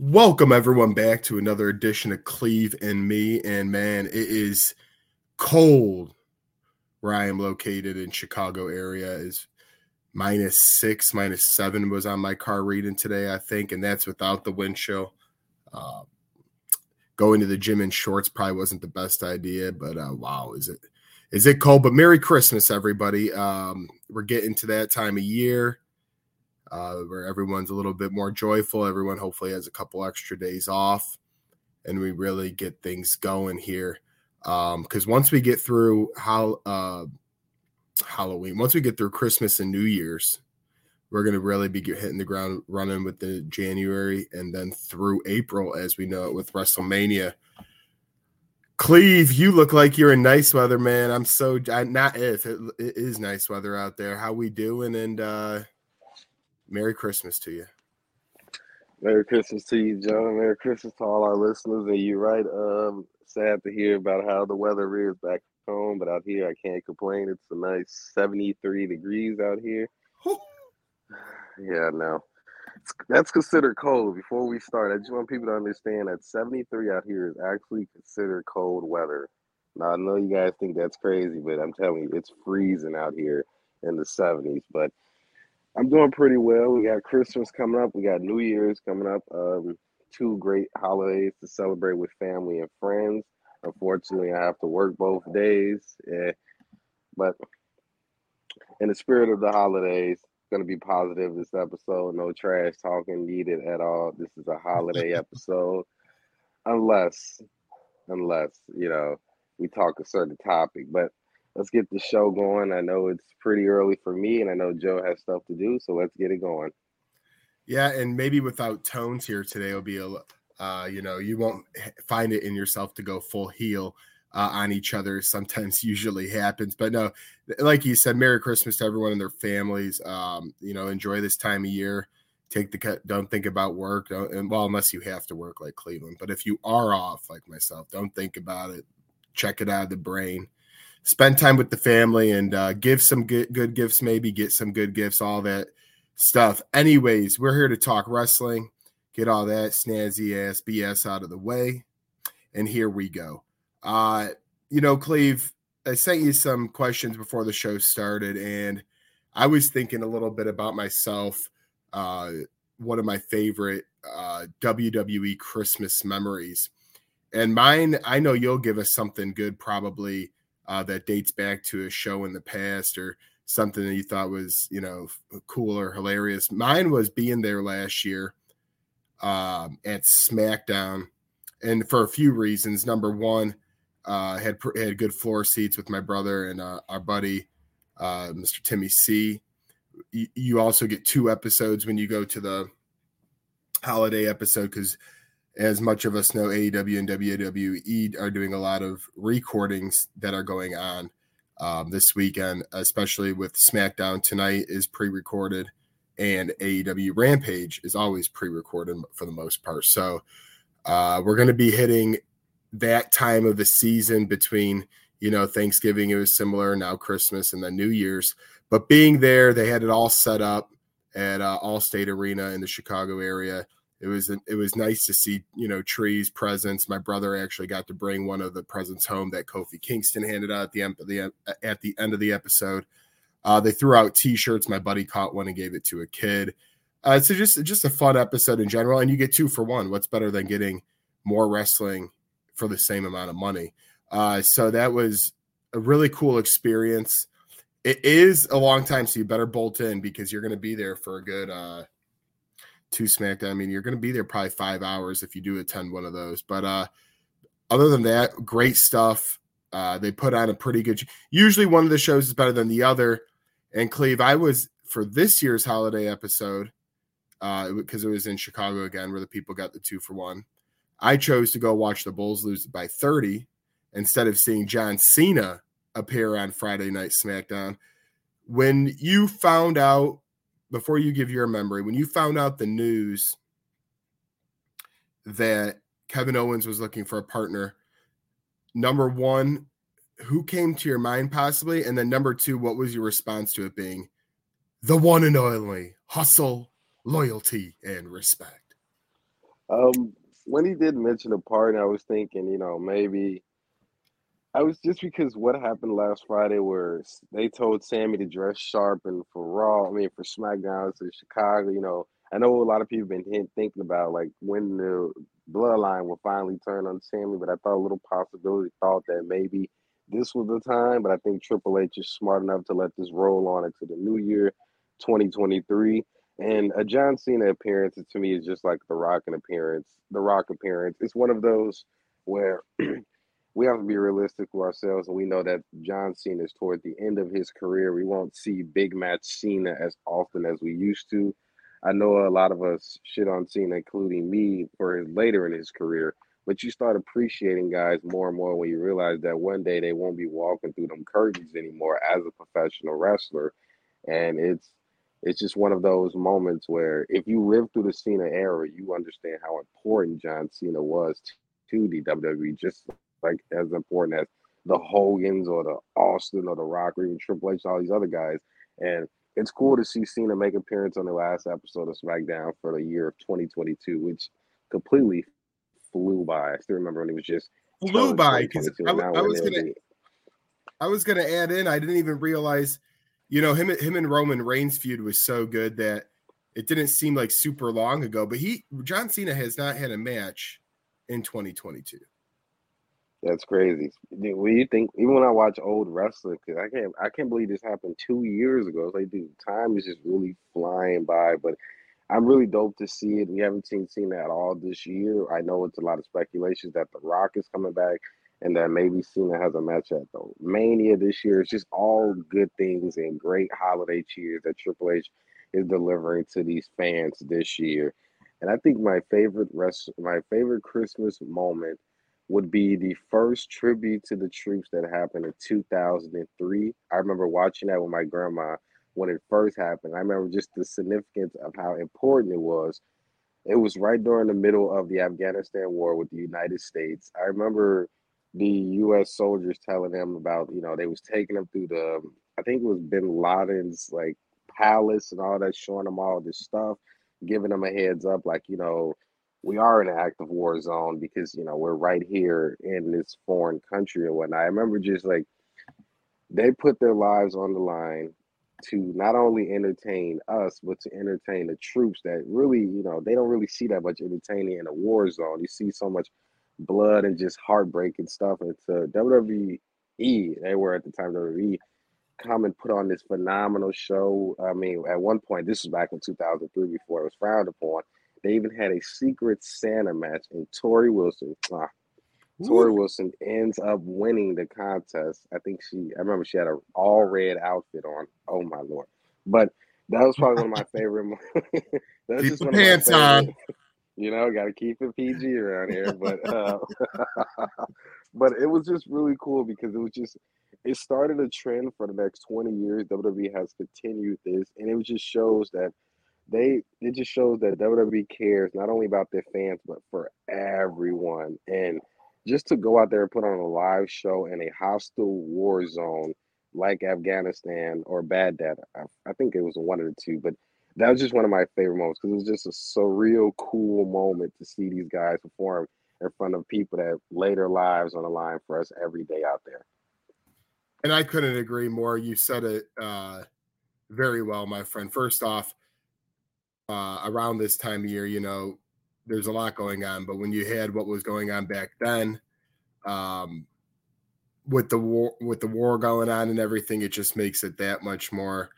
Welcome everyone back to another edition of Cleve and Me, and man, it is cold where I am located in Chicago area. Is -6, -7 was on my car reading today, I think, and that's without the wind chill. Going to the gym in shorts probably wasn't the best idea, but wow, is it cold? But Merry Christmas, everybody. We're getting to that time of year. Where everyone's a little bit more joyful. Everyone hopefully has a couple extra days off and we really get things going here. Because once we get through Halloween, once we get through Christmas and New Year's, we're going to really be hitting the ground running with the January and then through April, as we know it, with WrestleMania. Cleve, you look like you're in nice weather, man. It is nice weather out there. How we doing? And, Merry Christmas to you. Merry Christmas to you, John. Merry Christmas to all our listeners. And you're right. Sad to hear about how the weather rears back home, but out here I can't complain. It's a nice 73 degrees out here. Yeah, no. That's considered cold. Before we start, I just want people to understand that 73 out here is actually considered cold weather. Now, I know you guys think that's crazy, but I'm telling you, it's freezing out here in the 70s, but I'm doing pretty well. We got Christmas coming up. We got New Year's coming up. Two great holidays to celebrate with family and friends. Unfortunately, I have to work both days. Yeah. But in the spirit of the holidays, it's going to be positive this episode. No trash talking needed at all. This is a holiday episode. Unless, you know, we talk a certain topic. But let's get the show going. I know it's pretty early for me, and I know Joe has stuff to do, so let's get it going. Yeah, and maybe without Tones here today, it'll be you won't find it in yourself to go full heel on each other. Sometimes usually happens. But no, like you said, Merry Christmas to everyone and their families. Enjoy this time of year. Take the cut. Don't think about work. Unless you have to work like Cleveland. But if you are off like myself, don't think about it. Check it out of the brain. Spend time with the family and give some good gifts, maybe get some good gifts, all that stuff. Anyways, we're here to talk wrestling, get all that snazzy ass BS out of the way. And here we go. Cleve, I sent you some questions before the show started, and I was thinking a little bit about myself. One of my favorite WWE Christmas memories. And mine, I know you'll give us something good probably. That dates back to a show in the past or something that you thought was, cool or hilarious. Mine was being there last year at SmackDown, and for a few reasons. Number one, had good floor seats with my brother and our buddy, Mr. Timmy C. You also get two episodes when you go to the holiday episode because, as much of us know, AEW and WWE are doing a lot of recordings that are going on this weekend, especially with SmackDown tonight is pre-recorded, and AEW Rampage is always pre-recorded for the most part. So we're going to be hitting that time of the season between, Thanksgiving, it was similar, now Christmas and then New Year's. But being there, they had it all set up at Allstate Arena in the Chicago area. It was nice to see, trees, presents. My brother actually got to bring one of the presents home that Kofi Kingston handed out at the end of the episode. They threw out T-shirts. My buddy caught one and gave it to a kid. So just a fun episode in general. And you get 2 for 1. What's better than getting more wrestling for the same amount of money? So that was a really cool experience. It is a long time, so you better bolt in because you're going to be there for a good – to SmackDown. I mean, you're going to be there probably 5 hours if you do attend one of those. But other than that, great stuff. They put on a pretty good – usually one of the shows is better than the other. And, Cleve, I was – for this year's holiday episode, because it was in Chicago again where the people got the 2 for 1, I chose to go watch the Bulls lose by 30 instead of seeing John Cena appear on Friday Night SmackDown. When you found out – before you give your memory, when you found out the news that Kevin Owens was looking for a partner, number one, who came to your mind possibly? And then number two, what was your response to it being the one and only hustle, loyalty, and respect? When he did mention a partner, I was thinking, you know, maybe I was just because what happened last Friday where they told Sami to dress sharp and for Raw, I mean, for SmackDown to Chicago, you know, I know a lot of people have been thinking about like when the bloodline will finally turn on Sami, but I thought a little possibility thought that maybe this was the time, but I think Triple H is smart enough to let this roll on into the new year, 2023. And a John Cena appearance to me is just like The Rock appearance. It's one of those where we have to be realistic with ourselves, and we know that John Cena is toward the end of his career. We won't see big match Cena as often as we used to. I know a lot of us shit on Cena, including me, for later in his career. But you start appreciating guys more and more when you realize that one day they won't be walking through them curtains anymore as a professional wrestler. And it's just one of those moments where if you live through the Cena era, you understand how important John Cena was to the WWE, just like as important as the Hogans or the Austin or the Rock or even Triple H, all these other guys. And it's cool to see Cena make an appearance on the last episode of SmackDown for the year of 2022, which completely flew by. I still remember when it was just flew by because I was gonna add in. I didn't even realize, you know, him and Roman Reigns feud was so good that it didn't seem like super long ago. But John Cena has not had a match in 2022. That's crazy. Dude, when you think, even when I watch old wrestling, because I can't believe this happened 2 years ago. It's like, dude, time is just really flying by. But I'm really dope to see it. We haven't seen that at all this year. I know it's a lot of speculations that The Rock is coming back and that maybe Cena has a match at the Mania this year. It's just all good things and great holiday cheers that Triple H is delivering to these fans this year. And I think my favorite Christmas moment would be the first Tribute to the Troops that happened in 2003. I remember watching that with my grandma when it first happened. I remember just the significance of how important it was. It was right during the middle of the Afghanistan war with the United States. I remember the U.S. soldiers telling them about, you know, they was taking them through the, I think it was Bin Laden's like palace and all that, showing them all this stuff, giving them a heads up, like, you know, we are in an active war zone because, you know, we're right here in this foreign country and whatnot. I remember just like, they put their lives on the line to not only entertain us, but to entertain the troops that really, you know, they don't really see that much entertaining in a war zone. You see so much blood and just heartbreak and stuff. And to WWE, they were at the time, WWE, come and put on this phenomenal show. I mean, at one point, this was back in 2003 before it was frowned upon, they even had a Secret Santa match and Torrie Wilson ends up winning the contest. I remember she had an all red outfit on. Oh my Lord. But that was probably one of my favorite. That's keep just one pants of my favorite. On. You know, got to keep it PG around here. But, but it was just really cool because it started a trend for the next 20 years. WWE has continued this, and it just shows that WWE cares not only about their fans, but for everyone. And just to go out there and put on a live show in a hostile war zone like Afghanistan or Baghdad, I think it was one of the two, but that was just one of my favorite moments because it was just a surreal, cool moment to see these guys perform in front of people that lay their lives on the line for us every day out there. And I couldn't agree more. You said it very well, my friend. First off, around this time of year, you know, there's a lot going on, but when you had what was going on back then, with the war going on and everything, it just makes it that much more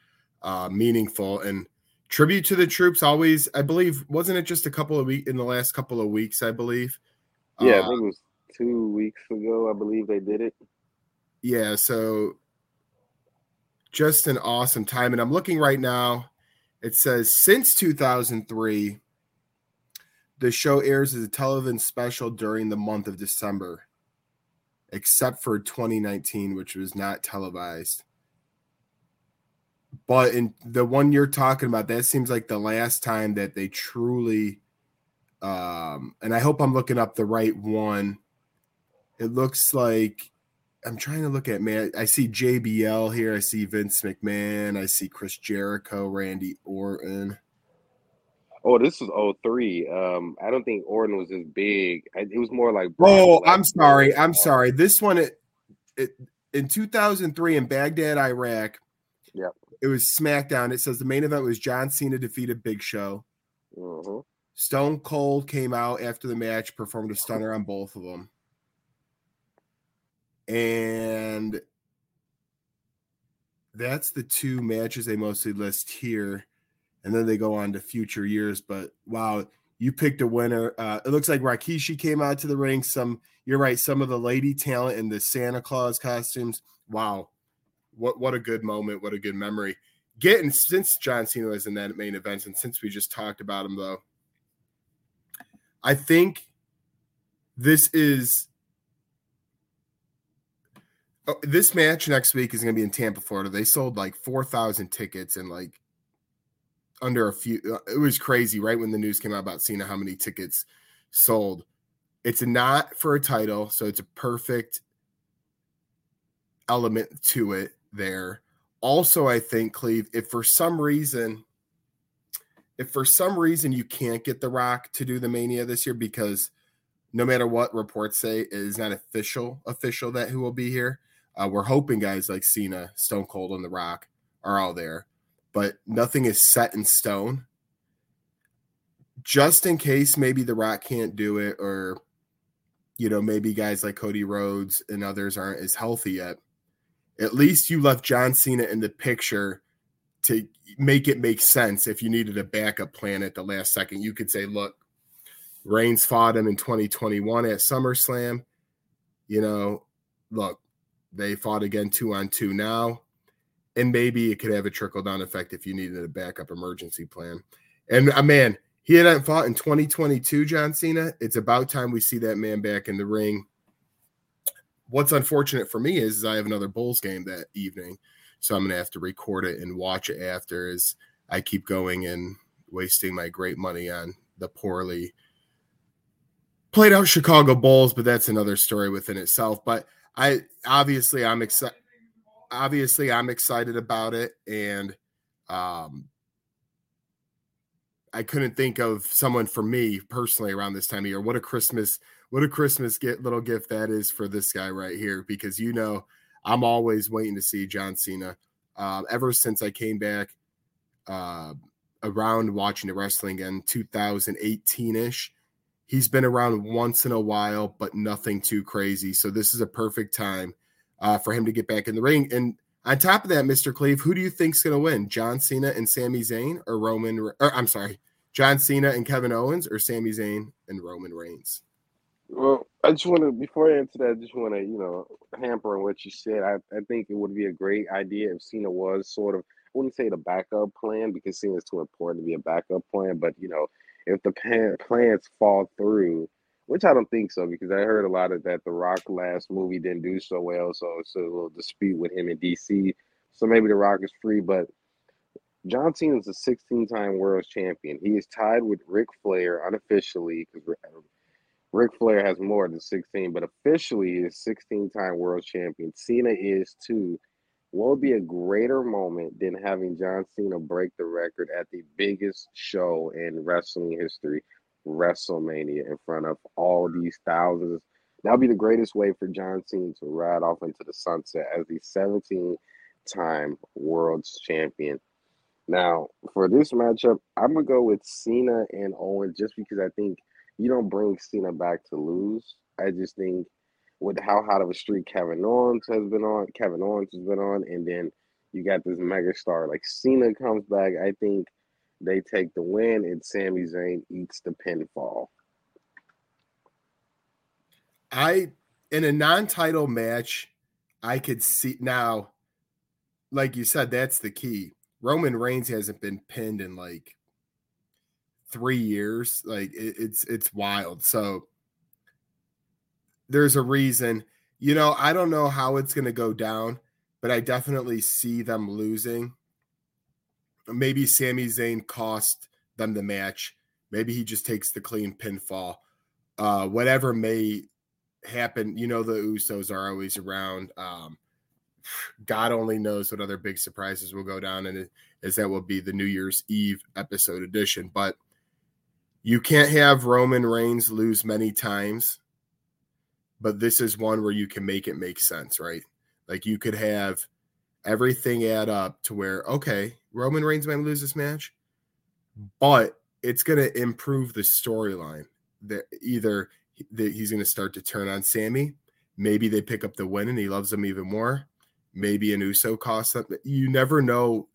meaningful. And Tribute to the Troops always, I believe, wasn't it just in the last couple of weeks? I believe. Yeah, I think it was 2 weeks ago. I believe they did it. Yeah, so just an awesome time, and I'm looking right now. It says since 2003. The show airs as a television special during the month of December, except for 2019, which was not televised. But in the one you're talking about, that seems like the last time that they truly and I hope I'm looking up the right one. It looks like I'm trying to look at, man, I see JBL here. I see Vince McMahon. I see Chris Jericho, Randy Orton. Oh, this was 03. I don't think Orton was as big. It was more like Brock. Oh, I'm sorry. I'm sorry. This one, in 2003 in Baghdad, Iraq, yep. It was SmackDown. It says the main event was John Cena defeated Big Show. Mm-hmm. Stone Cold came out after the match, performed a stunner on both of them. And that's the two matches they mostly list here. And then they go on to future years. But, wow, you picked a winner. It looks like Rikishi came out to the ring. You're right, some of the lady talent in the Santa Claus costumes. Wow, what a good moment. What a good memory. Since John Cena was in that main event, and since we just talked about him, though, I think this match next week is going to be in Tampa, Florida. They sold like 4,000 tickets and like under a few. It was crazy right when the news came out about Cena, how many tickets sold. It's not for a title, so it's a perfect element to it there. Also, I think, Cleve, if for some reason you can't get The Rock to do the Mania this year, because no matter what reports say, it is not official that who will be here. We're hoping guys like Cena, Stone Cold, and The Rock are all there, but nothing is set in stone. Just in case maybe The Rock can't do it, or maybe guys like Cody Rhodes and others aren't as healthy yet, at least you left John Cena in the picture to make it make sense. If you needed a backup plan at the last second, you could say, look, Reigns fought him in 2021 at SummerSlam. Look, they fought again 2-on-2 now. And maybe it could have a trickle-down effect if you needed a backup emergency plan. And, man, he hadn't fought in 2022, John Cena. It's about time we see that man back in the ring. What's unfortunate for me is I have another Bulls game that evening, so I'm going to have to record it and watch it after, as I keep going and wasting my great money on the poorly played out Chicago Bulls, but that's another story within itself. But I'm excited about it, and I couldn't think of someone for me personally around this time of year. What a Christmas little gift that is for this guy right here, because I'm always waiting to see John Cena. Ever since I came back around watching the wrestling in 2018-ish, he's been around once in a while, but nothing too crazy. So this is a perfect time for him to get back in the ring. And on top of that, Mr. Cleve, who do you think's going to win, John Cena and Sami Zayn, or John Cena and Kevin Owens, or Sami Zayn and Roman Reigns? Well, I just want to, before I answer that, I just want to, hamper on what you said. I think it would be a great idea if Cena was sort of, I wouldn't say the backup plan, because Cena's too important to be a backup plan, but, if the plans fall through, which I don't think so, because I heard a lot of that The Rock last movie didn't do so well, so it's a little dispute with him in DC, so maybe The Rock is free, but John Cena is a 16-time world champion. He is tied with Ric Flair unofficially, because Ric Flair has more than 16, but officially he is 16-time world champion. Cena is too. What would be a greater moment than having John Cena break the record at the biggest show in wrestling history, WrestleMania, in front of all these thousands? That would be the greatest way for John Cena to ride off into the sunset as the 17-time world champion. Now, for this matchup, I'm going to go with Cena and Owens, just because I think you don't bring Cena back to lose. I just think with how hot of a streak Kevin Owens has been on, and then you got this megastar like Cena comes back. I think they take the win, and Sami Zayn eats the pinfall. In a non-title match, I could see now, like you said, that's the key. Roman Reigns hasn't been pinned in like 3 years. Like it's wild. So there's a reason, I don't know how it's going to go down, but I definitely see them losing. Maybe Sami Zayn cost them the match. Maybe he just takes the clean pinfall. Whatever may happen, the Usos are always around. God only knows what other big surprises will go down, and as that will be the New Year's Eve episode edition. But You can't have Roman Reigns lose many times, but this is one where you can make it make sense, right? Like you could have everything add up to where, okay, Roman Reigns might lose this match, but it's going to improve the storyline. Either that he's going to start to turn on Sami, maybe they pick up the win and he loves them even more. Maybe an Uso costs them. You never know.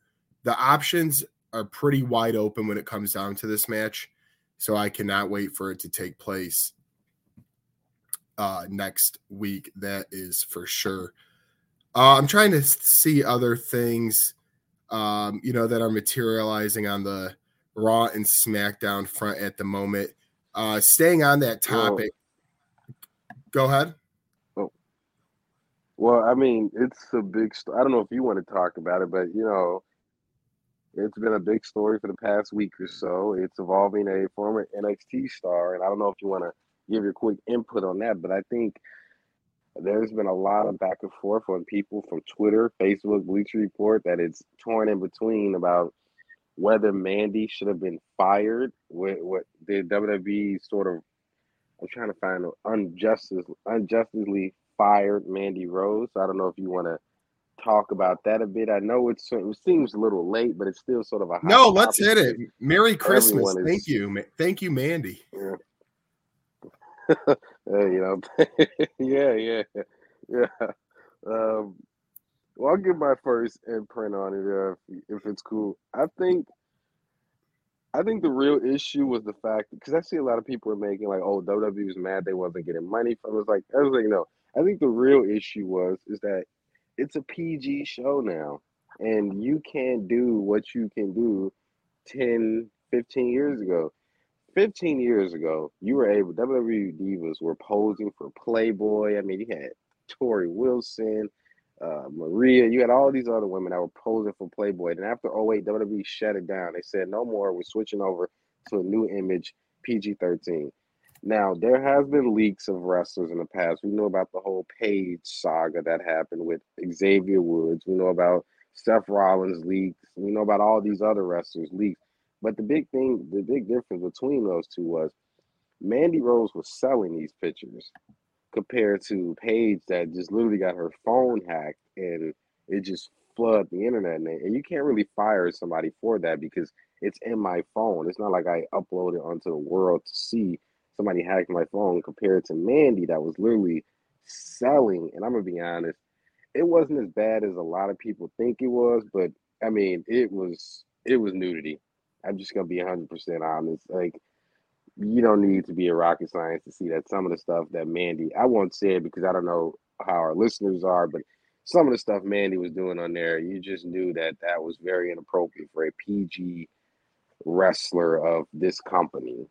The options are pretty wide open when it comes down to this match. So I cannot wait for it to take place next week. That is for sure. I'm trying to see other things, that are materializing on the Raw and SmackDown front at the moment. Staying on that topic. Whoa. Go ahead. Oh. Well, I mean, it's a big I don't know if you want to talk about it, but, it's been a big story for the past week or so. It's involving a former NXT star, and I don't know if you want to give your quick input on that, but I think there's been a lot of back and forth on people from Twitter, Facebook, Bleacher Report, that it's torn in between about whether Mandy should have been fired, what the WWE unjustly fired Mandy Rose. I don't know if you want to talk about that a bit. I know it seems a little late, but it's still sort of a hot topic. Let's hit it. Merry Christmas. Thank you, Mandy. Yeah. Yeah. Well, I'll give my first imprint on it if it's cool. I think the real issue was the fact, because I see a lot of people are making like, oh, WWE's mad they wasn't getting money from us. I think the real issue is that it's a PG show now, and you can't do what you can do 10, 15 years ago. 15 years ago, WWE divas were posing for Playboy. I mean, you had Torrie Wilson, Maria. You had all these other women that were posing for Playboy. And after 2008, WWE shut it down. They said, no more. We're switching over to a new image, PG-13. Now, there has been leaks of wrestlers in the past. We know about the whole Paige saga that happened with Xavier Woods. We know about Seth Rollins leaks. We know about all these other wrestlers leaks. But the big difference between those two was Mandy Rose was selling these pictures compared to Paige that just literally got her phone hacked and it just flooded the internet. And you can't really fire somebody for that because it's in my phone. It's not like I upload it onto the world to see somebody hacked my phone compared to Mandy that was literally selling. And I'm going to be honest, it wasn't as bad as a lot of people think it was, but I mean, it was nudity. I'm just going to be 100% honest. Like, you don't need to be a rocket science to see that some of the stuff that Mandy, I won't say it because I don't know how our listeners are, but some of the stuff Mandy was doing on there, you just knew that was very inappropriate for a PG wrestler of this company.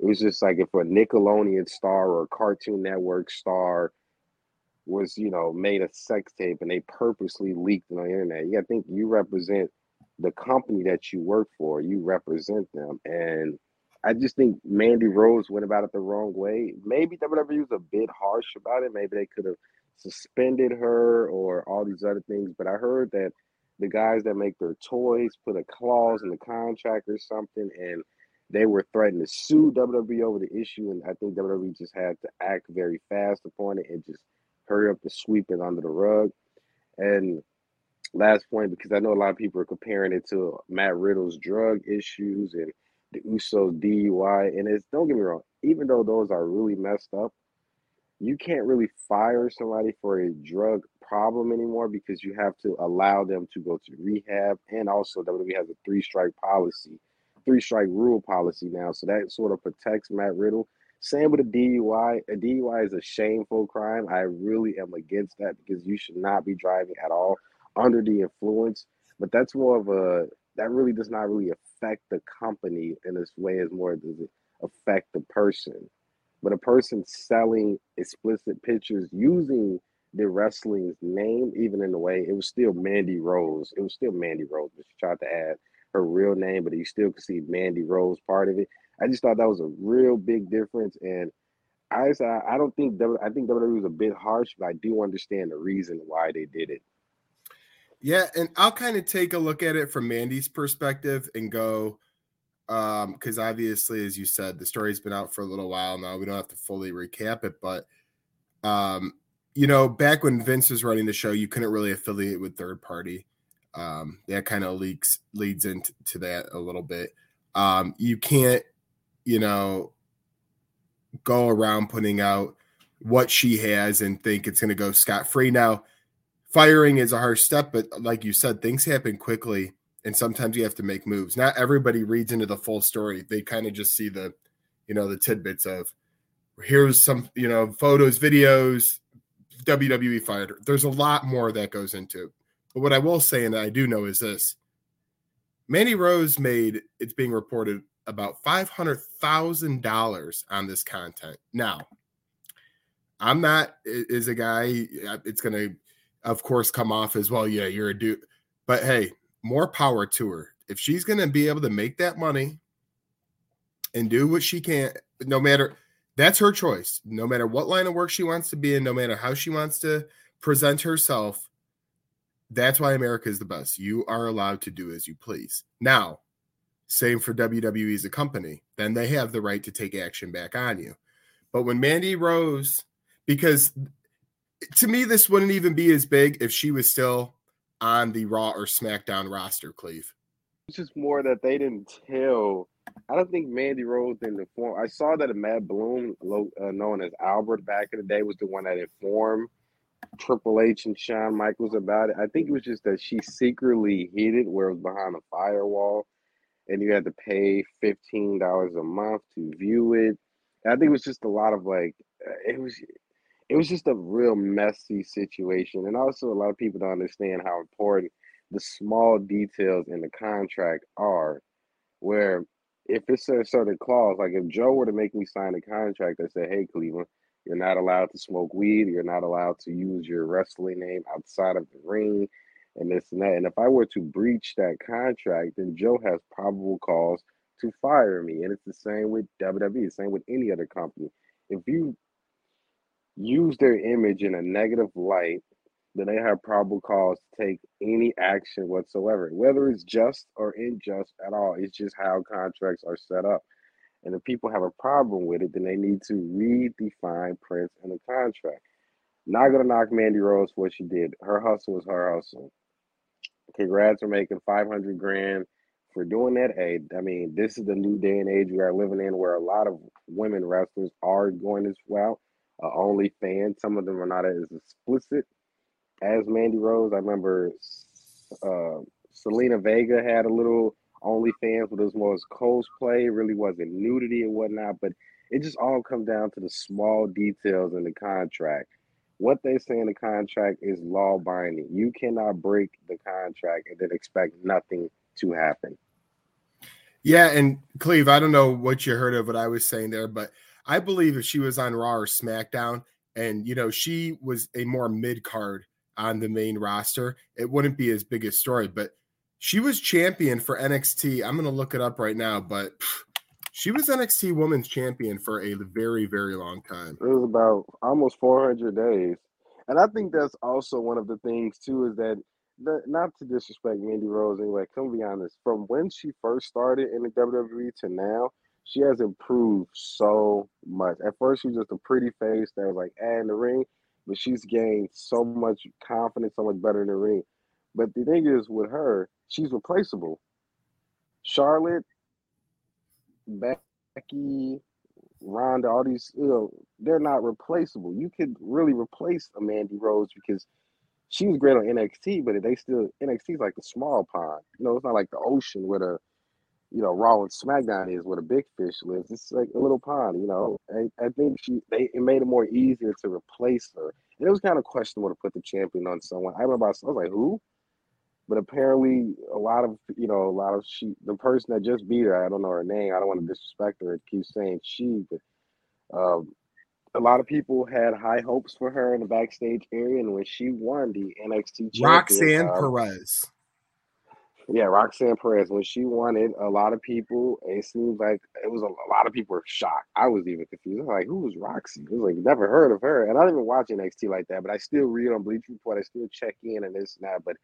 It was just like if a Nickelodeon star or a Cartoon Network star was, made a sex tape and they purposely leaked it on the internet. Yeah, I think you represent the company that you work for. You represent them. And I just think Mandy Rose went about it the wrong way. Maybe WWE was a bit harsh about it. Maybe they could have suspended her or all these other things. But I heard that the guys that make their toys put a clause in the contract or something, and they were threatening to sue WWE over the issue, and I think WWE just had to act very fast upon it and just hurry up and sweep it under the rug. And last point, because I know a lot of people are comparing it to Matt Riddle's drug issues and the Usos DUI, and don't get me wrong, even though those are really messed up, you can't really fire somebody for a drug problem anymore because you have to allow them to go to rehab, and also WWE has a three-strike rule policy now, so that sort of protects Matt Riddle. Same with a DUI. A DUI is a shameful crime. I really am against that because you should not be driving at all under the influence. But that's more of that really does not really affect the company in this way as more does it affect the person. But a person selling explicit pictures using the wrestling's name, even in the way, it was still Mandy Rose. It was still Mandy Rose, but she tried to add her real name, but you still could see Mandy Rose part of it. I just thought that was a real big difference, and I think WWE was a bit harsh, but I do understand the reason why they did it. Yeah, and I'll kind of take a look at it from Mandy's perspective and go, Because obviously, as you said, the story's been out for a little while now. We don't have to fully recap it, but you know, back when Vince was running the show, you couldn't really affiliate with third party. That kind of leads into that a little bit. You can't, you know, go around putting out what she has and think it's going to go scot-free. Now, firing is a harsh step, but like you said, things happen quickly, and sometimes you have to make moves. Not everybody reads into the full story. They kind of just see the, you know, the tidbits of here's some, you know, photos, videos, WWE fired her. There's a lot more that goes into it. But what I will say, and I do know, is this. Mandy Rose made, it's being reported, about $500,000 on this content. Now, I'm not, as a guy, it's going to, of course, come off as, well, yeah, you're a dude. But hey, more power to her. If she's going to be able to make that money and do what she can, no matter, that's her choice. No matter what line of work she wants to be in, no matter how she wants to present herself, that's why America is the best. You are allowed to do as you please. Now, same for WWE as a company. Then they have the right to take action back on you. But when Mandy Rose, because to me, this wouldn't even be as big if she was still on the Raw or SmackDown roster, Cleve. It's just more that they didn't tell. I don't think Mandy Rose didn't inform. I saw that Matt Bloom, known as Albert back in the day, was the one that informed Triple H and Shawn Michaels about it. I think it was just that she secretly hid it where it was behind a firewall, and you had to pay $15 a month to view it. And I think it was just a lot of like, it was just a real messy situation, and also a lot of people don't understand how important the small details in the contract are. Where if it's a certain clause, like if Joe were to make me sign a contract that said, "Hey, Cleveland, you're not allowed to smoke weed. You're not allowed to use your wrestling name outside of the ring," and this and that. And if I were to breach that contract, then Joe has probable cause to fire me. And it's the same with WWE. It's the same with any other company. If you use their image in a negative light, then they have probable cause to take any action whatsoever, whether it's just or unjust at all. It's just how contracts are set up. And if people have a problem with it, then they need to read the fine print in the contract. Not going to knock Mandy Rose for what she did. Her hustle was her hustle. Congrats for making $500,000 for doing that. Hey, I mean, this is the new day and age we are living in, where a lot of women wrestlers are going this route. OnlyFans. Some of them are not as explicit as Mandy Rose. I remember Selena Vega had a little OnlyFans, but it was more as cosplay. It really wasn't nudity and whatnot, but it just all comes down to the small details in the contract. What they say in the contract is law binding. You cannot break the contract and then expect nothing to happen. Yeah, and Cleve, I don't know what you heard of what I was saying there, but I believe if she was on Raw or SmackDown and, you know, she was a more mid-card on the main roster, it wouldn't be as big a story, but she was champion for NXT. I'm going to look it up right now, but she was NXT Women's Champion for a very, very long time. It was about almost 400 days. And I think that's also one of the things, too, is that, not to disrespect Mandy Rose anyway, come be honest, from when she first started in the WWE to now, she has improved so much. At first, she was just a pretty face that was like, in the ring, but she's gained so much confidence, so much better in the ring. But the thing is, with her, she's replaceable. Charlotte, Becky, Ronda, all these, you know, they're not replaceable. You could really replace a Mandy Rose because she was great on NXT, but NXT is like a small pond. You know, it's not like the ocean where the, you know, Raw and SmackDown is where the big fish lives. It's like a little pond, you know. I think it made it more easier to replace her. And it was kind of questionable to put the champion on someone. I remember I was like, who? But apparently the person that just beat her, I don't know her name, I don't want to disrespect her and keep saying she, but a lot of people had high hopes for her in the backstage area, and when she won the NXT champion, Roxanne Perez. Yeah, Roxanne Perez, when she won it, a lot of people, it seemed like it was a lot of people were shocked. I was even confused. I was like, who is Roxy? I was like, never heard of her. And I don't even watch NXT like that, but I still read on Bleacher Report. I still check in and this and that, but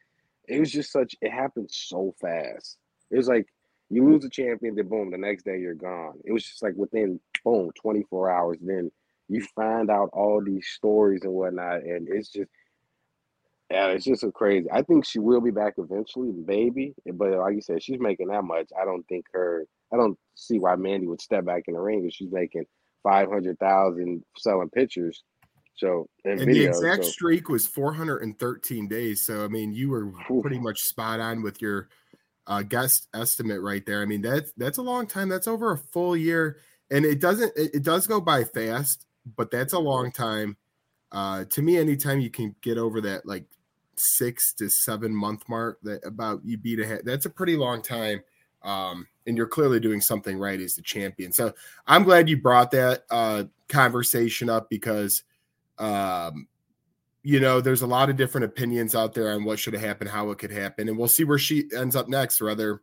it was just it happened so fast. It was like You lose a champion, then boom, the next day you're gone. It was just like within, boom, 24 hours. Then you find out all these stories and whatnot, and it's just, yeah, it's just so crazy. I think she will be back eventually, maybe. But like you said, she's making that much. I don't see why Mandy would step back in the ring if she's making $500,000 selling pictures. So and the exact streak was 413 days. So, I mean, you were pretty much spot on with your guest estimate right there. I mean, that's a long time. That's over a full year. And it does go by fast, but that's a long time. To me, anytime you can get over that like 6 to 7 month mark, that about you beat ahead, that's a pretty long time. And you're clearly doing something right as the champion. So I'm glad you brought that conversation up because, you know, there's a lot of different opinions out there on what should have happened, how it could happen. And we'll see where she ends up next, whether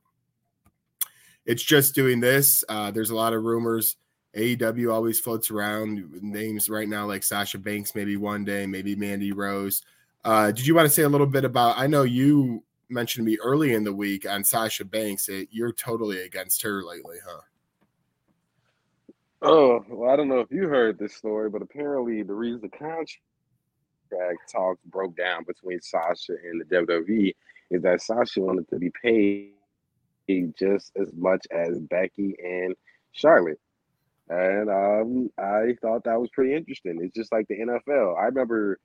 it's just doing this. There's a lot of rumors. AEW always floats around names right now, like Sasha Banks, maybe one day, maybe Mandy Rose. Did you want to say a little bit about, I know you mentioned me early in the week on Sasha Banks. You're totally against her lately, huh? Oh, well, I don't know if you heard this story, but apparently the reason the contract talks broke down between Sasha and the WWE is that Sasha wanted to be paid just as much as Becky and Charlotte. And I thought that was pretty interesting. It's just like the NFL. I remember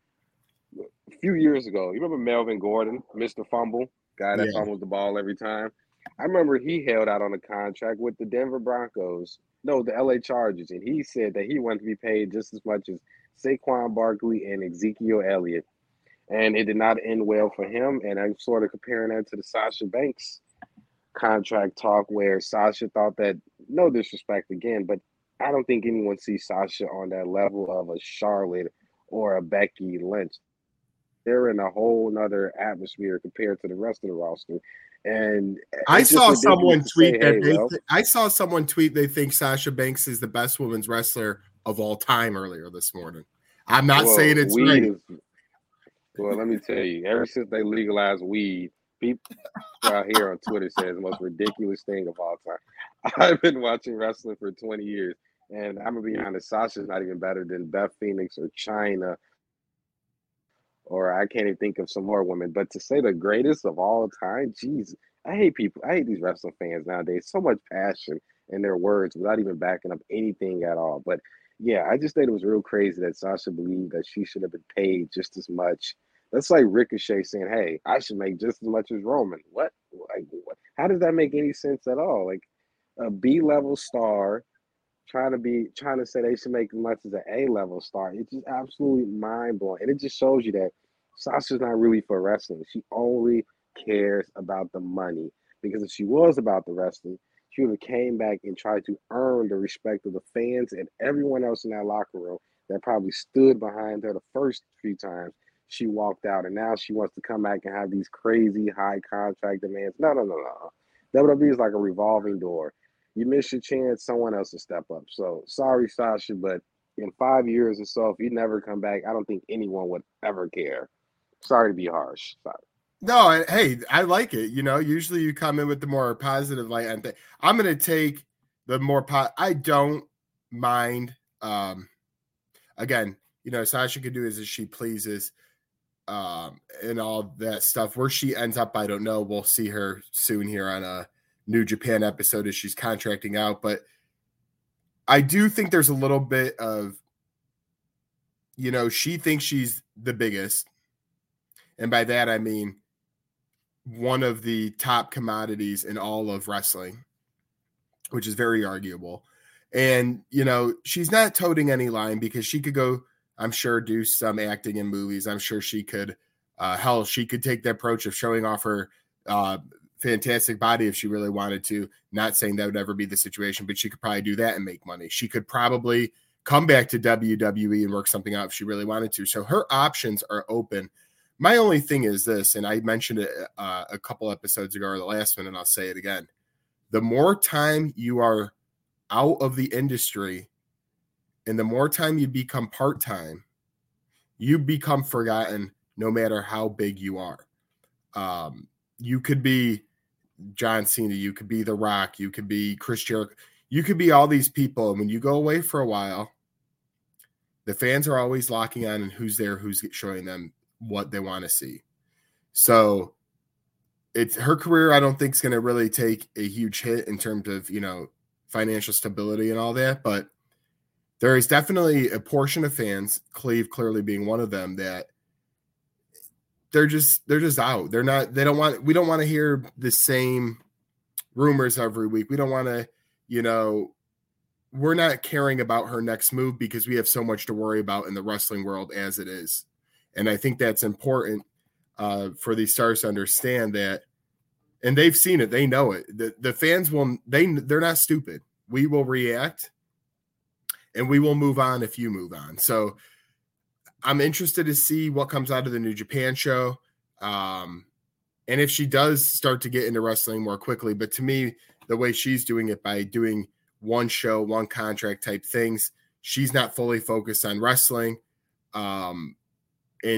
a few years ago, you remember Melvin Gordon, Mr. Fumble, guy that fumbles the ball every time? I remember he held out on a contract with the Denver Broncos, no, the LA Chargers, and he said that he wanted to be paid just as much as Saquon Barkley and Ezekiel Elliott. And it did not end well for him, and I'm sort of comparing that to the Sasha Banks contract talk where Sasha thought that, no disrespect again, but I don't think anyone sees Sasha on that level of a Charlotte or a Becky Lynch. They're in a whole nother atmosphere compared to the rest of the roster. And I saw someone tweet they think Sasha Banks is the best women's wrestler of all time earlier this morning. I'm not saying it's right. Well, let me tell you, ever since they legalized weed, people out here on Twitter says the most ridiculous thing of all time. I've been watching wrestling for 20 years. And I'm going to be honest, Sasha's not even better than Beth Phoenix or Chyna, or I can't even think of some more women. But to say the greatest of all time, geez, I hate people. I hate these wrestling fans nowadays. So much passion in their words without even backing up anything at all. But, yeah, I just think it was real crazy that Sasha believed that she should have been paid just as much. That's like Ricochet saying, hey, I should make just as much as Roman. What? Like, what? How does that make any sense at all? Like a B-level star trying to say they should make as much as an A-level star. It's just absolutely mind-blowing. And it just shows you that Sasha's not really for wrestling. She only cares about the money. Because if she was about the wrestling, she would have came back and tried to earn the respect of the fans and everyone else in that locker room that probably stood behind her the first few times she walked out. And now she wants to come back and have these crazy high contract demands. No. WWE is like a revolving door. You miss your chance, someone else will step up. So sorry, Sasha, but in 5 years or so, if you never come back, I don't think anyone would ever care. Sorry to be harsh. Sorry. No, hey, I like it. You know, usually you come in with the more positive light on things. I'm going to take the more I don't mind. Again, you know, Sasha can do as she pleases and all that stuff. Where she ends up, I don't know. We'll see her soon here on a New Japan episode as she's contracting out, but I do think there's a little bit of, you know, she thinks she's the biggest. And by that, I mean one of the top commodities in all of wrestling, which is very arguable. And, you know, she's not toting any line because she could go, I'm sure, do some acting in movies. I'm sure she could, hell, she could take the approach of showing off her, fantastic body if she really wanted to. Not saying that would ever be the situation, but she could probably do that and make money. She could probably come back to WWE and work something out if she really wanted to. So her options are open. My only thing is this, and I mentioned it a couple episodes ago or the last one, and I'll say it again. The more time you are out of the industry and the more time you become part-time, you become forgotten no matter how big you are. You could be John Cena, you could be The Rock, you could be Chris Jericho, you could be all these people. And when you go away for a while, the fans are always locking on and who's there, who's showing them what they want to see. So it's her career. I don't think is going to really take a huge hit in terms of, you know, financial stability and all that, but there is definitely a portion of fans, Cleve clearly being one of them, that they're just out. They're not, they don't want, we don't want to hear the same rumors every week. We don't want to, you know, we're not caring about her next move because we have so much to worry about in the wrestling world as it is. And I think that's important for these stars to understand that, and they've seen it. They know it. The fans will, they're not stupid. We will react and we will move on if you move on. So I'm interested to see what comes out of the New Japan show. And if she does start to get into wrestling more quickly, but to me, the way she's doing it by doing one show, one contract type things, she's not fully focused on wrestling. And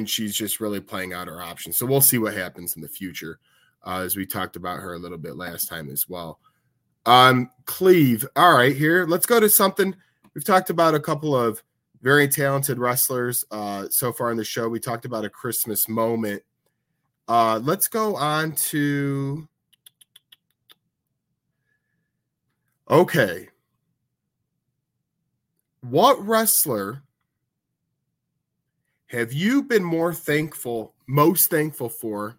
she's just really playing out her options. So we'll see what happens in the future, as we talked about her a little bit last time as well. Cleve. All right, here, let's go to something. We've talked about a couple of very talented wrestlers so far in the show. We talked about a Christmas moment. Let's go on to... Okay. What wrestler have you been most thankful for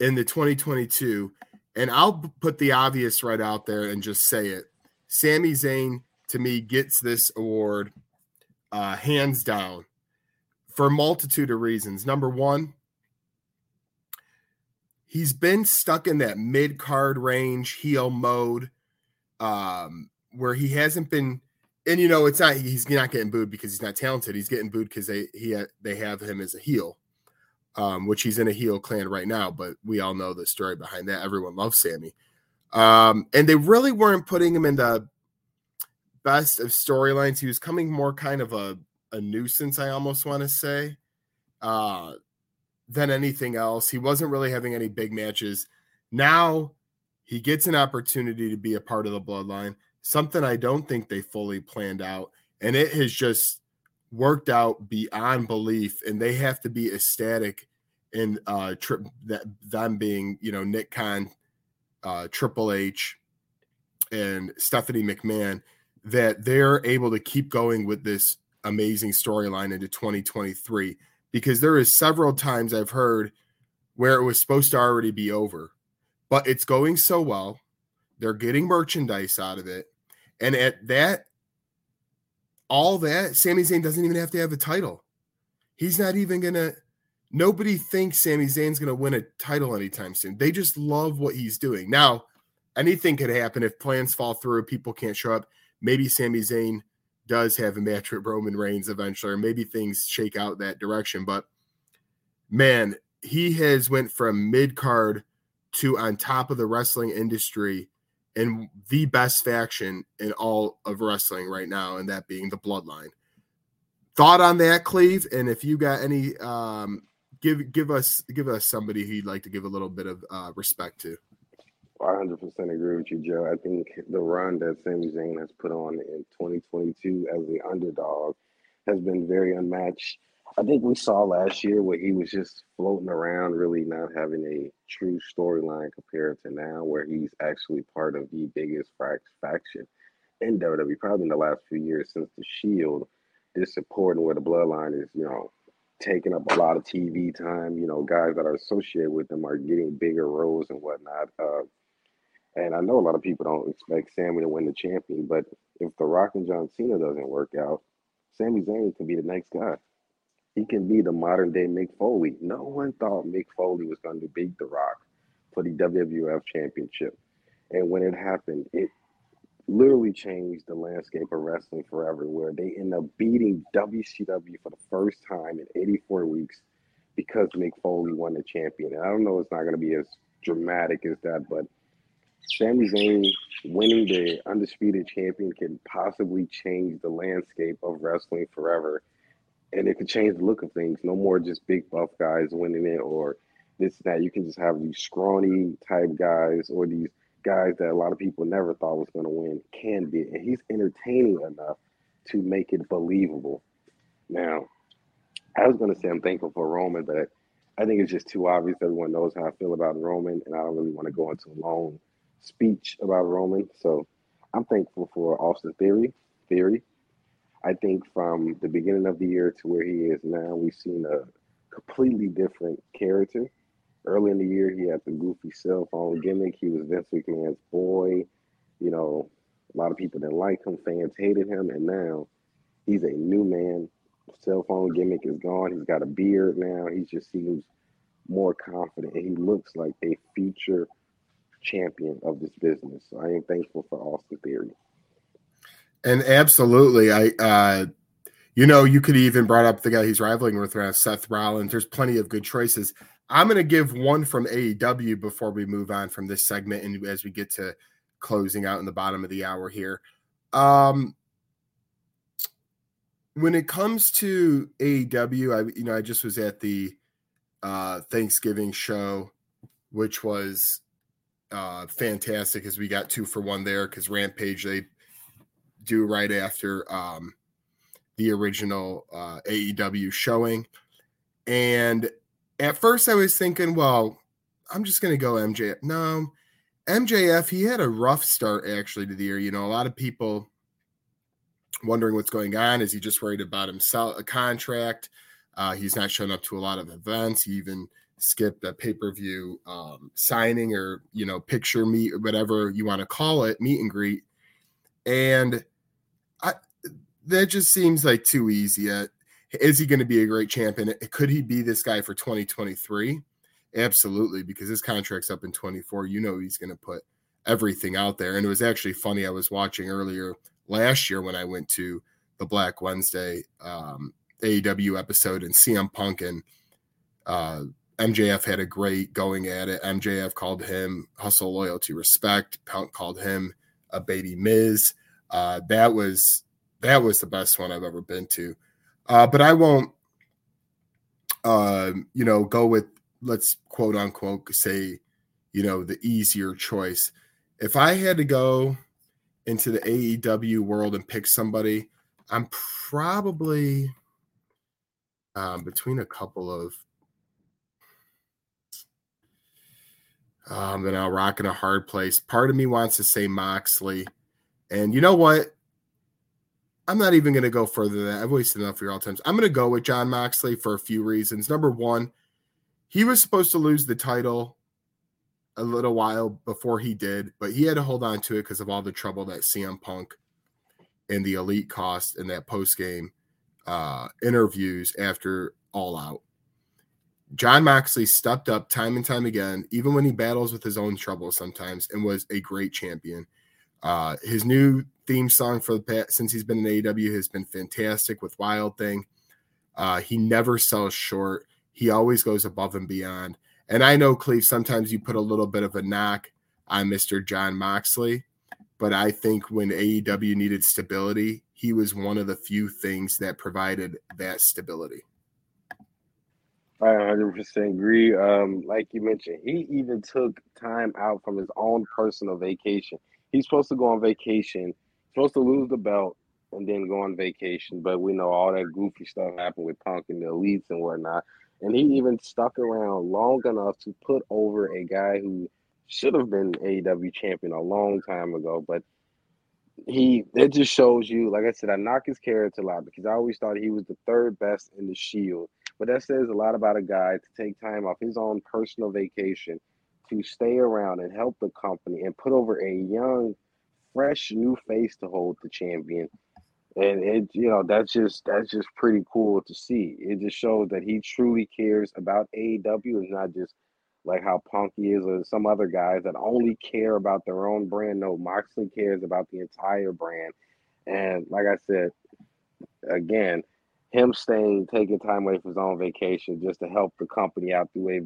in the 2022? And I'll put the obvious right out there and just say it. Sami Zayn, to me, gets this award hands down for a multitude of reasons. Number one, he's been stuck in that mid-card range heel mode where he hasn't been – and, you know, it's not – he's not getting booed because he's not talented. He's getting booed because they have him as a heel, which he's in a heel clan right now, but we all know the story behind that. Everyone loves Sami. And they really weren't putting him in the – best of storylines. He was coming more kind of a nuisance, I almost want to say, than anything else. He wasn't really having any big matches. Now he gets an opportunity to be a part of the bloodline, something I don't think they fully planned out. And it has just worked out beyond belief. And they have to be ecstatic in them being, you know, Nick Khan, Triple H, and Stephanie McMahon, that they're able to keep going with this amazing storyline into 2023, because there is several times I've heard where it was supposed to already be over, but it's going so well. They're getting merchandise out of it. And at that, all that, Sami Zayn doesn't even have to have a title. He's not even going to, nobody thinks Sami Zayn's going to win a title anytime soon. They just love what he's doing. Now, anything could happen if plans fall through, people can't show up. Maybe Sami Zayn does have a match with Roman Reigns eventually, or maybe things shake out that direction. But, man, he has went from mid-card to on top of the wrestling industry and the best faction in all of wrestling right now, and that being the Bloodline. Thought on that, Cleve? And if you got any, give us somebody who you'd like to give a little bit of respect to. I 100% agree with you, Joe. I think the run that Sami Zayn has put on in 2022 as the underdog has been very unmatched. I think we saw last year where he was just floating around, really not having a true storyline compared to now, where he's actually part of the biggest faction in WWE, probably in the last few years since The Shield. This support and where the Bloodline is, you know, taking up a lot of TV time. You know, guys that are associated with them are getting bigger roles and whatnot. And I know a lot of people don't expect Sami to win the champion, but if The Rock and John Cena doesn't work out, Sami Zayn can be the next guy. He can be the modern-day Mick Foley. No one thought Mick Foley was going to beat The Rock for the WWF Championship. And when it happened, it literally changed the landscape of wrestling forever, where they end up beating WCW for the first time in 84 weeks because Mick Foley won the champion. And I don't know, it's not going to be as dramatic as that, but Sami Zayn winning the undisputed champion can possibly change the landscape of wrestling forever. And it could change the look of things. No more just big buff guys winning it or this, that. You can just have these scrawny type guys or these guys that a lot of people never thought was going to win can be. And he's entertaining enough to make it believable. Now, I was going to say I'm thankful for Roman, but I think it's just too obvious. Everyone knows how I feel about Roman, and I don't really want to go into a long speech about Roman. So I'm thankful for Austin Theory. I think from the beginning of the year to where he is now, we've seen a completely different character. Early in the year, he had the goofy cell phone gimmick. He was Vince McMahon's boy. You know, a lot of people didn't like him. Fans hated him. And now he's a new man. Cell phone gimmick is gone. He's got a beard now. He just seems more confident. And he looks like a future champion of this business. So I am thankful for Austin Theory. And absolutely, you could even brought up the guy he's rivaling with, Seth Rollins. There's plenty of good choices. I'm going to give one from AEW before we move on from this segment and as we get to closing out in the bottom of the hour here. When it comes to AEW, I just was at the Thanksgiving show, which was fantastic as we got 2-for-1 there because Rampage, they do right after the original AEW showing. And at first I was thinking, well, I'm just going to go MJF. No, MJF, he had a rough start actually to the year. You know, a lot of people wondering what's going on. Is he just worried about himself, a contract? He's not showing up to a lot of events. He even skipped a pay-per-view signing or, you know, picture meet or whatever you want to call it, meet and greet. And that just seems like too easy. Is he going to be a great champion? Could he be this guy for 2023? Absolutely, because his contract's up in 24. You know he's going to put everything out there. And it was actually funny. I was watching earlier last year when I went to the Black Wednesday AEW episode, and CM Punk and MJF had a great going at it. MJF called him hustle, loyalty, respect. Punk called him a baby Miz. That was the best one I've ever been to. But I won't, go with, let's quote unquote, say, you know, the easier choice. If I had to go into the AEW world and pick somebody, I'm probably between a couple of, then I'll rock in a hard place. Part of me wants to say Moxley. And you know what? I'm not even going to go further than that. I've wasted enough of your all times. I'm going to go with John Moxley for a few reasons. Number one, he was supposed to lose the title a little while before he did, but he had to hold on to it because of all the trouble that CM Punk and the Elite cost in that post-game interviews after All Out. John Moxley stepped up time and time again, even when he battles with his own trouble sometimes, and was a great champion. His new theme song for the past, since he's been in AEW, has been fantastic with Wild Thing. He never sells short. He always goes above and beyond. And I know, Cleve, sometimes you put a little bit of a knock on Mr. John Moxley, but I think when AEW needed stability, he was one of the few things that provided that stability. I 100% agree. Like you mentioned, he even took time out from his own personal vacation. He's supposed to go on vacation, supposed to lose the belt, and then go on vacation. But we know all that goofy stuff happened with Punk and the Elites and whatnot. And he even stuck around long enough to put over a guy who should have been AEW champion a long time ago. But it just shows you, like I said, I knock his character a lot because I always thought he was the third best in the Shield. But that says a lot about a guy to take time off his own personal vacation to stay around and help the company and put over a young, fresh, new face to hold the champion. And that's just pretty cool to see. It just shows that he truly cares about AEW. It's not just like how Punk is or some other guys that only care about their own brand. No, Moxley cares about the entire brand. And like I said, again, him taking time away from his own vacation just to help the company out through a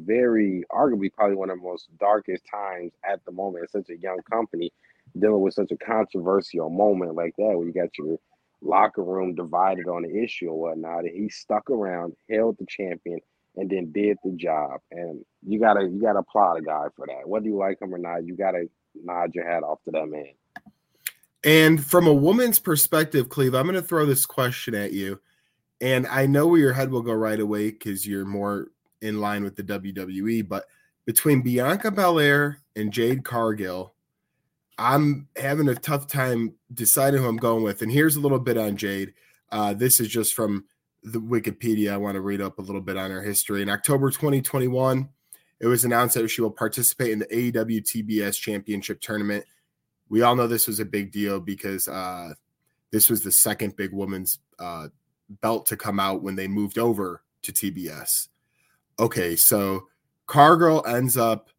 arguably probably one of the most darkest times at the moment. It's such a young company dealing with such a controversial moment like that where you got your locker room divided on the issue or whatnot. And he stuck around, held the champion, and then did the job. And you gotta applaud a guy for that. Whether you like him or not, you gotta nod your hat off to that man. And from a woman's perspective, Cleve, I'm going to throw this question at you. And I know where your head will go right away because you're more in line with the WWE. But between Bianca Belair and Jade Cargill, I'm having a tough time deciding who I'm going with. And here's a little bit on Jade. This is just from the Wikipedia. I want to read up a little bit on her history. In October 2021, it was announced that she will participate in the AEW TBS Championship Tournament. We all know this was a big deal because this was the second big woman's belt to come out when they moved over to TBS. Okay, so Cargill ends up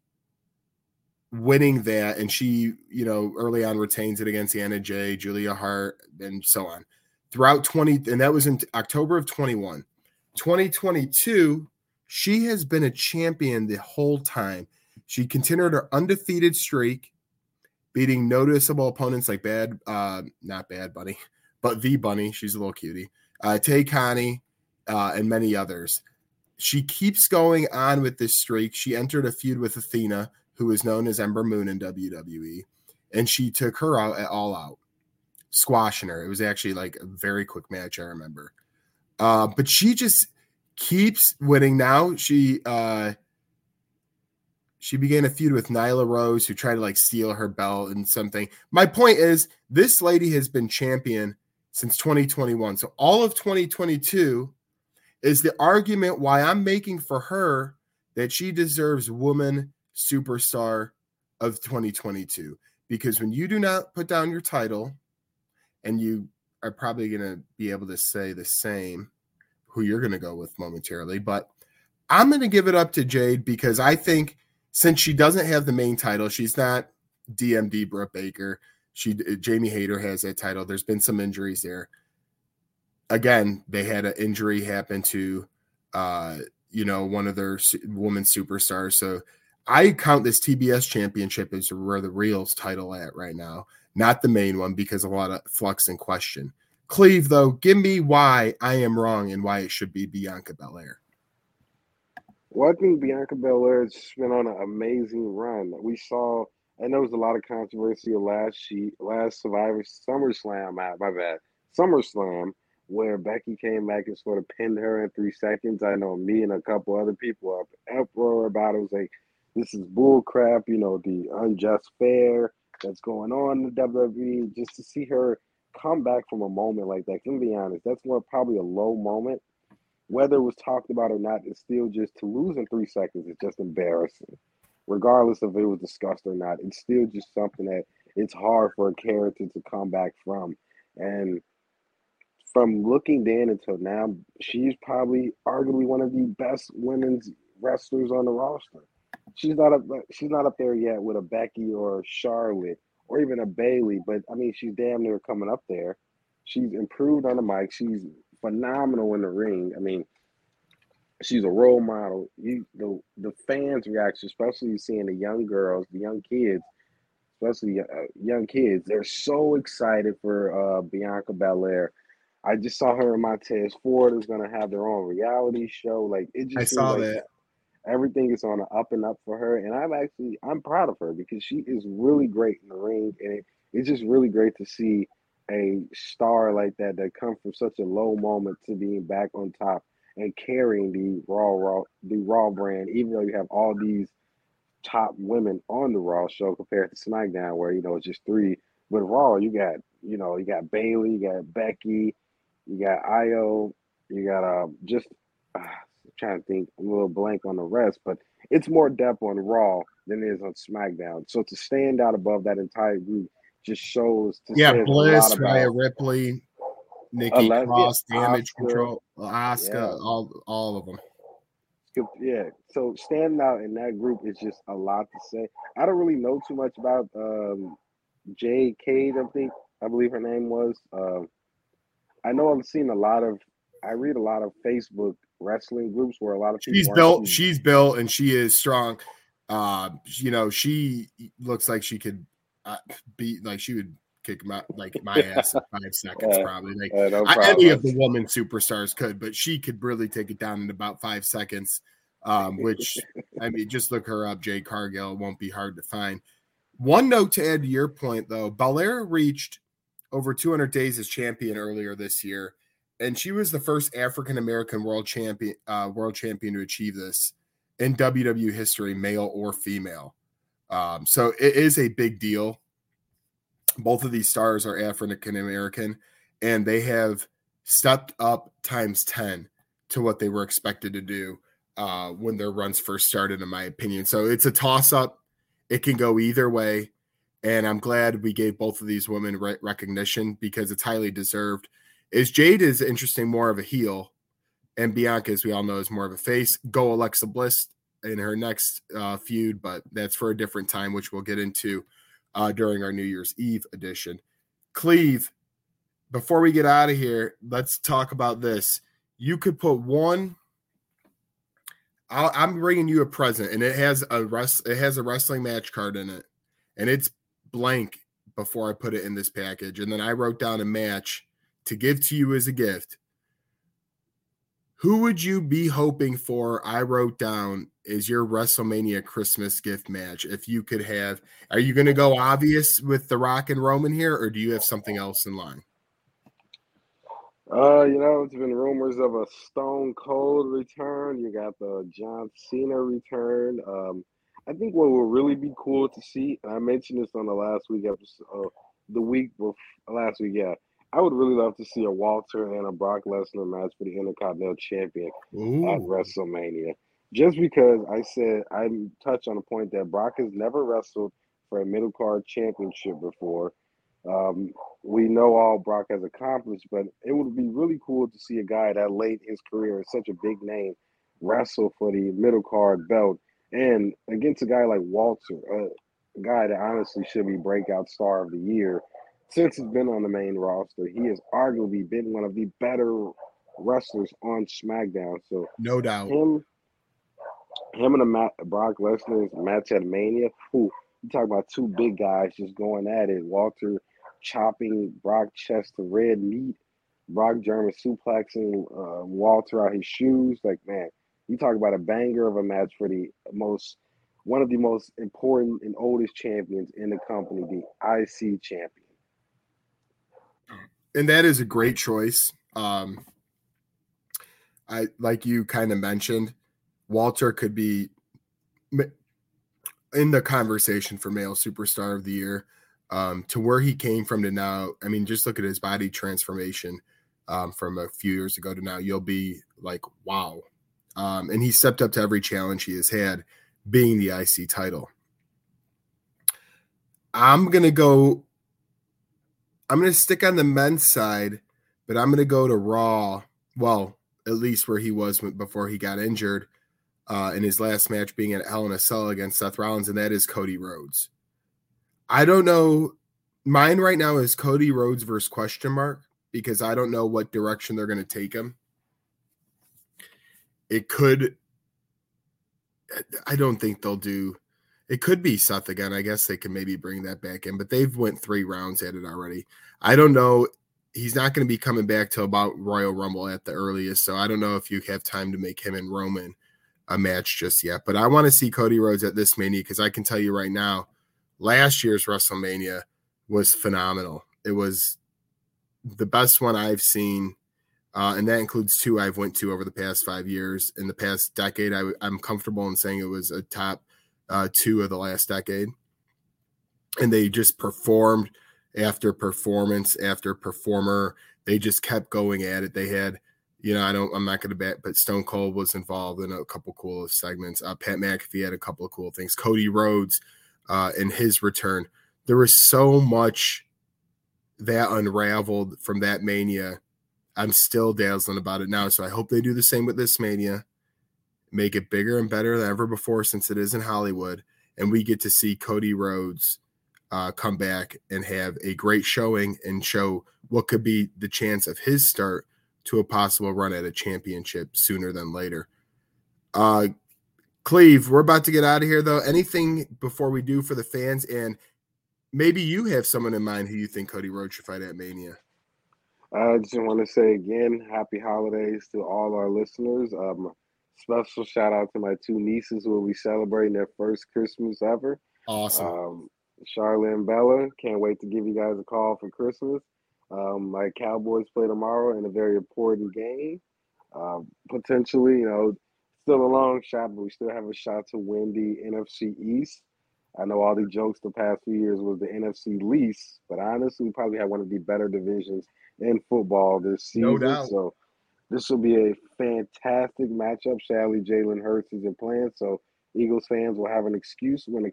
winning that, and she, early on retains it against Anna Jay, Julia Hart, and so on. Throughout and that was in October of 21. 2022, she has been a champion the whole time. She continued her undefeated streak, beating noticeable opponents like The Bunny. She's a little cutie. Tay Connie, and many others. She keeps going on with this streak. She entered a feud with Athena, who is known as Ember Moon in WWE, and she took her out at All Out, squashing her. It was actually like a very quick match, I remember. But she just keeps winning now. She began a feud with Nyla Rose, who tried to steal her belt and something. My point is, this lady has been champion since 2021. So all of 2022 is the argument why I'm making for her that she deserves Woman Superstar of 2022. Because when you do not put down your title, and you are probably going to be able to say the same, who you're going to go with momentarily, but I'm going to give it up to Jade because I think, since she doesn't have the main title, she's not DMD Britt Baker. Jamie Hayter has that title. There's been some injuries there. Again, they had an injury happen to, one of their women superstars. So I count this TBS championship as where the Reels title at right now, not the main one, because a lot of flux in question. Cleve, though, give me why I am wrong and why it should be Bianca Belair. Well, I think Bianca Belair's been on an amazing run. We saw, and there was a lot of controversy last Survivor SummerSlam, SummerSlam, where Becky came back and sort of pinned her in 3 seconds. I know me and a couple other people were up in uproar about it. It was like, this is bull crap, the unjust fare that's going on in the WWE. Just to see her come back from a moment like that, can be honest, that's probably a low moment. Whether it was talked about or not, it's still just to lose in 3 seconds. It's just embarrassing. Regardless of if it was discussed or not, it's still just something that it's hard for a character to come back from. And from looking then until now, she's probably arguably one of the best women's wrestlers on the roster. She's not up there yet with a Becky or a Charlotte or even a Bayley, but I mean, she's damn near coming up there. She's improved on the mic. She's phenomenal in the ring. I mean, she's a role model. The fans' reaction, especially seeing the young kids, they're so excited for Bianca Belair. I just saw her in Montez Ford is going to have their own reality show. I saw that. Everything is on an up and up for her, and I'm proud of her because she is really great in the ring, and it's just really great to see a star like that comes from such a low moment to being back on top and carrying the Raw brand, even though you have all these top women on the Raw show compared to SmackDown, where it's just three. But Raw, you got Bayley, you got Becky, you got Io, you got I'm trying to think, I'm a little blank on the rest, but it's more depth on Raw than it is on SmackDown. So to stand out above that entire group just shows to Bliss, Rhea Ripley, Nikki Cross, Damage Control, Asuka, all of them. Yeah, so standing out in that group is just a lot to say. I don't really know too much about Jade Cade, I believe her name was. I know I've seen I read a lot of Facebook wrestling groups where a lot of people. She's built, and she is strong. She looks like she could. She would kick my ass in 5 seconds, probably. Like no any of the woman superstars could, but she could really take it down in about 5 seconds. Which I mean, just look her up, Jade Cargill. It won't be hard to find. One note to add to your point, though, Belair reached over 200 days as champion earlier this year, and she was the first African American world champion to achieve this in WWE history, male or female. So it is a big deal. Both of these stars are African American, and they have stepped up times 10 to what they were expected to do when their runs first started, in my opinion. So it's a toss-up. It can go either way, and I'm glad we gave both of these women recognition because it's highly deserved. As Jade is interesting, more of a heel, and Bianca, as we all know, is more of a face. Go Alexa Bliss in her next feud, but that's for a different time, which we'll get into during our New Year's Eve edition. Cleve, before we get out of here, let's talk about this. You could put one... I'm bringing you a present, and it has a wrestling match card in it, and it's blank before I put it in this package. And then I wrote down a match to give to you as a gift. Who would you be hoping for? I wrote down is your WrestleMania Christmas gift match. If you could have, are you going to go obvious with The Rock and Roman here, or do you have something else in line? You know, it's been rumors of a Stone Cold return. You got the John Cena return. I think what will really be cool to see, and I mentioned this on the last week episode, I would really love to see a Walter and a Brock Lesnar match for the Intercontinental Champion at WrestleMania. Just because I touched on a point that Brock has never wrestled for a middle card championship before. We know all Brock has accomplished, but it would be really cool to see a guy that late in his career is such a big name wrestle for the middle card belt, and against a guy like Walter, a guy that honestly should be breakout star of the year. Since he's been on the main roster, he has arguably been one of the better wrestlers on SmackDown. So no doubt, him and Brock Lesnar's match at Mania. Ooh, you talk about two big guys just going at it. Walter chopping Brock chest to red meat, Brock German suplexing Walter out his shoes. Like, man, you talk about a banger of a match for one of the most important and oldest champions in the company, the IC champion. And that is a great choice. I like you kind of mentioned, Walter could be in the conversation for male superstar of the year. To where he came from to now, I mean, just look at his body transformation from a few years ago to now. You'll be like, wow. And he stepped up to every challenge he has had, being the IC title. I'm going to stick on the men's side, but I'm going to go to Raw, well, at least where he was before he got injured, in his last match being at Hell in a Cell against Seth Rollins, and that is Cody Rhodes. I don't know. Mine right now is Cody Rhodes versus question mark, because I don't know what direction they're going to take him. It could be Seth again. I guess they can maybe bring that back in, but they've went 3 rounds at it already. I don't know. He's not going to be coming back till about Royal Rumble at the earliest. So I don't know if you have time to make him and Roman a match just yet, but I want to see Cody Rhodes at this Mania. Cause I can tell you right now, last year's WrestleMania was phenomenal. It was the best one I've seen, and that includes 2 I've went to over the past 5 years. In the past decade, I'm comfortable in saying it was a top 2 of the last decade. And they just performed after performance after performer. They just kept going at it. They had, I'm not going to bet, but Stone Cold was involved in a couple cool segments. Pat McAfee had a couple of cool things. Cody Rhodes, in his return, there was so much that unraveled from that Mania. I'm still dazzling about it now, so I hope they do the same with this Mania, make it bigger and better than ever before, since it is in Hollywood, and we get to see Cody Rhodes come back and have a great showing and show what could be the chance of his start to a possible run at a championship sooner than later. Cleve, we're about to get out of here, though. Anything before we do for the fans? And Maybe you have someone in mind who you think Cody Rhodes should fight at Mania. I just want to say again, happy holidays to all our listeners. Special shout out to my two nieces who will be celebrating their first Christmas ever. Awesome. Charlotte and Bella, can't wait to give you guys a call for Christmas. My Cowboys play tomorrow in a very important game. Potentially, still a long shot, but we still have a shot to win the NFC East. I know all the jokes the past few years was the NFC least, but honestly, we probably have one of the better divisions in football this season. No doubt. So this will be a fantastic matchup. Sadly, Jalen Hurts isn't playing, so Eagles fans will have an excuse when the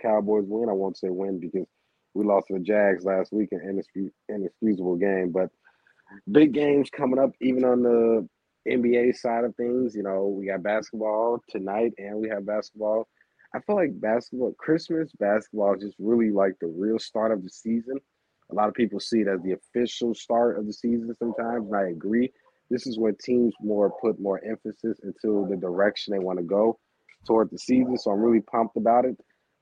Cowboys win. I won't say win because we lost to the Jags last week, an inexcusable game. But big games coming up, even on the NBA side of things. We got basketball tonight, and we have basketball. I feel like Christmas basketball is just really like the real start of the season. A lot of people see it as the official start of the season sometimes, and I agree. This is where teams put more emphasis into the direction they want to go toward the season, so I'm really pumped about it.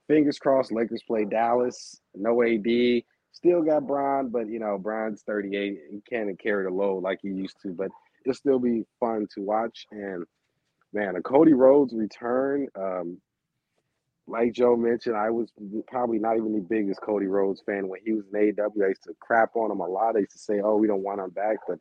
Fingers crossed, Lakers play Dallas. No AD. Still got Bron, but, Bron's 38. He can't carry the load like he used to, but it'll still be fun to watch. And, man, a Cody Rhodes return, like Joe mentioned, I was probably not even the biggest Cody Rhodes fan when he was in AEW. I used to crap on him a lot. I used to say, oh, we don't want him back. But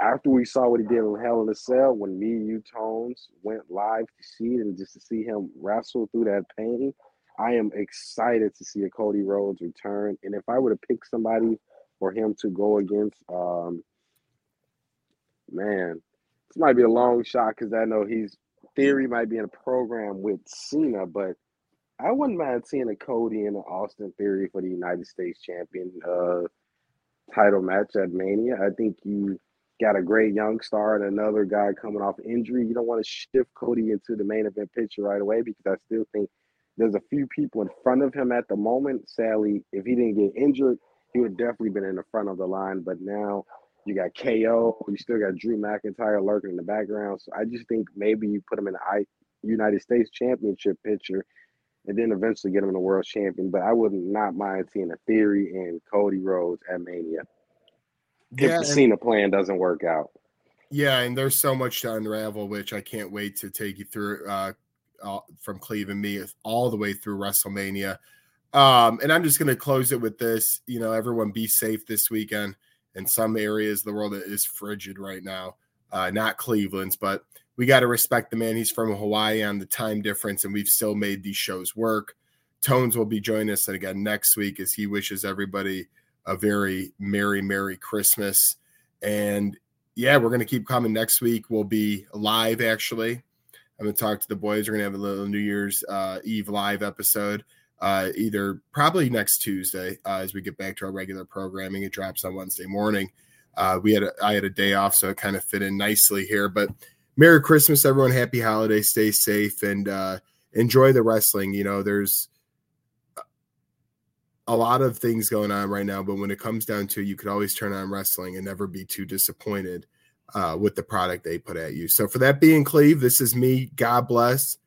after we saw what he did in Hell in a Cell, when me and you, Tones, went live to see it and just to see him wrestle through that pain, I am excited to see a Cody Rhodes return. And if I were to pick somebody for him to go against, man, this might be a long shot because I know Theory might be in a program with Cena, but I wouldn't mind seeing a Cody and an Austin Theory for the United States champion title match at Mania. I think you got a great young star and another guy coming off injury. You don't want to shift Cody into the main event picture right away because I still think there's a few people in front of him at the moment. Sadly, if he didn't get injured, he would definitely been in the front of the line. But now you got KO. You still got Drew McIntyre lurking in the background. So I just think maybe you put him in the United States Championship picture and then eventually get him in the world champion. But I would not mind seeing a Theory and Cody Rhodes at Mania. Yeah, if the Cena plan doesn't work out. Yeah, and there's so much to unravel, which I can't wait to take you through from Cleveland me all the way through WrestleMania. And I'm just going to close it with this. Everyone be safe this weekend. In some areas of the world, it is frigid right now. Not Cleveland's, but we got to respect the man. He's from Hawaii on the time difference, and we've still made these shows work. Tones will be joining us again next week as he wishes everybody a very merry, merry Christmas. And, yeah, we're going to keep coming next week. We'll be live, actually. I'm going to talk to the boys. We're going to have a little New Year's Eve live episode. Either probably next Tuesday as we get back to our regular programming. It drops on Wednesday morning. I had a day off, so it kind of fit in nicely here. But Merry Christmas, everyone. Happy holidays. Stay safe and enjoy the wrestling. There's a lot of things going on right now, but when it comes down to it, you could always turn on wrestling and never be too disappointed with the product they put at you. So for that being Cleve, this is me. God bless.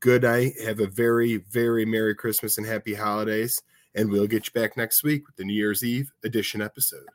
Good night. Have a very, very Merry Christmas and Happy Holidays. And we'll get you back next week with the New Year's Eve edition episode.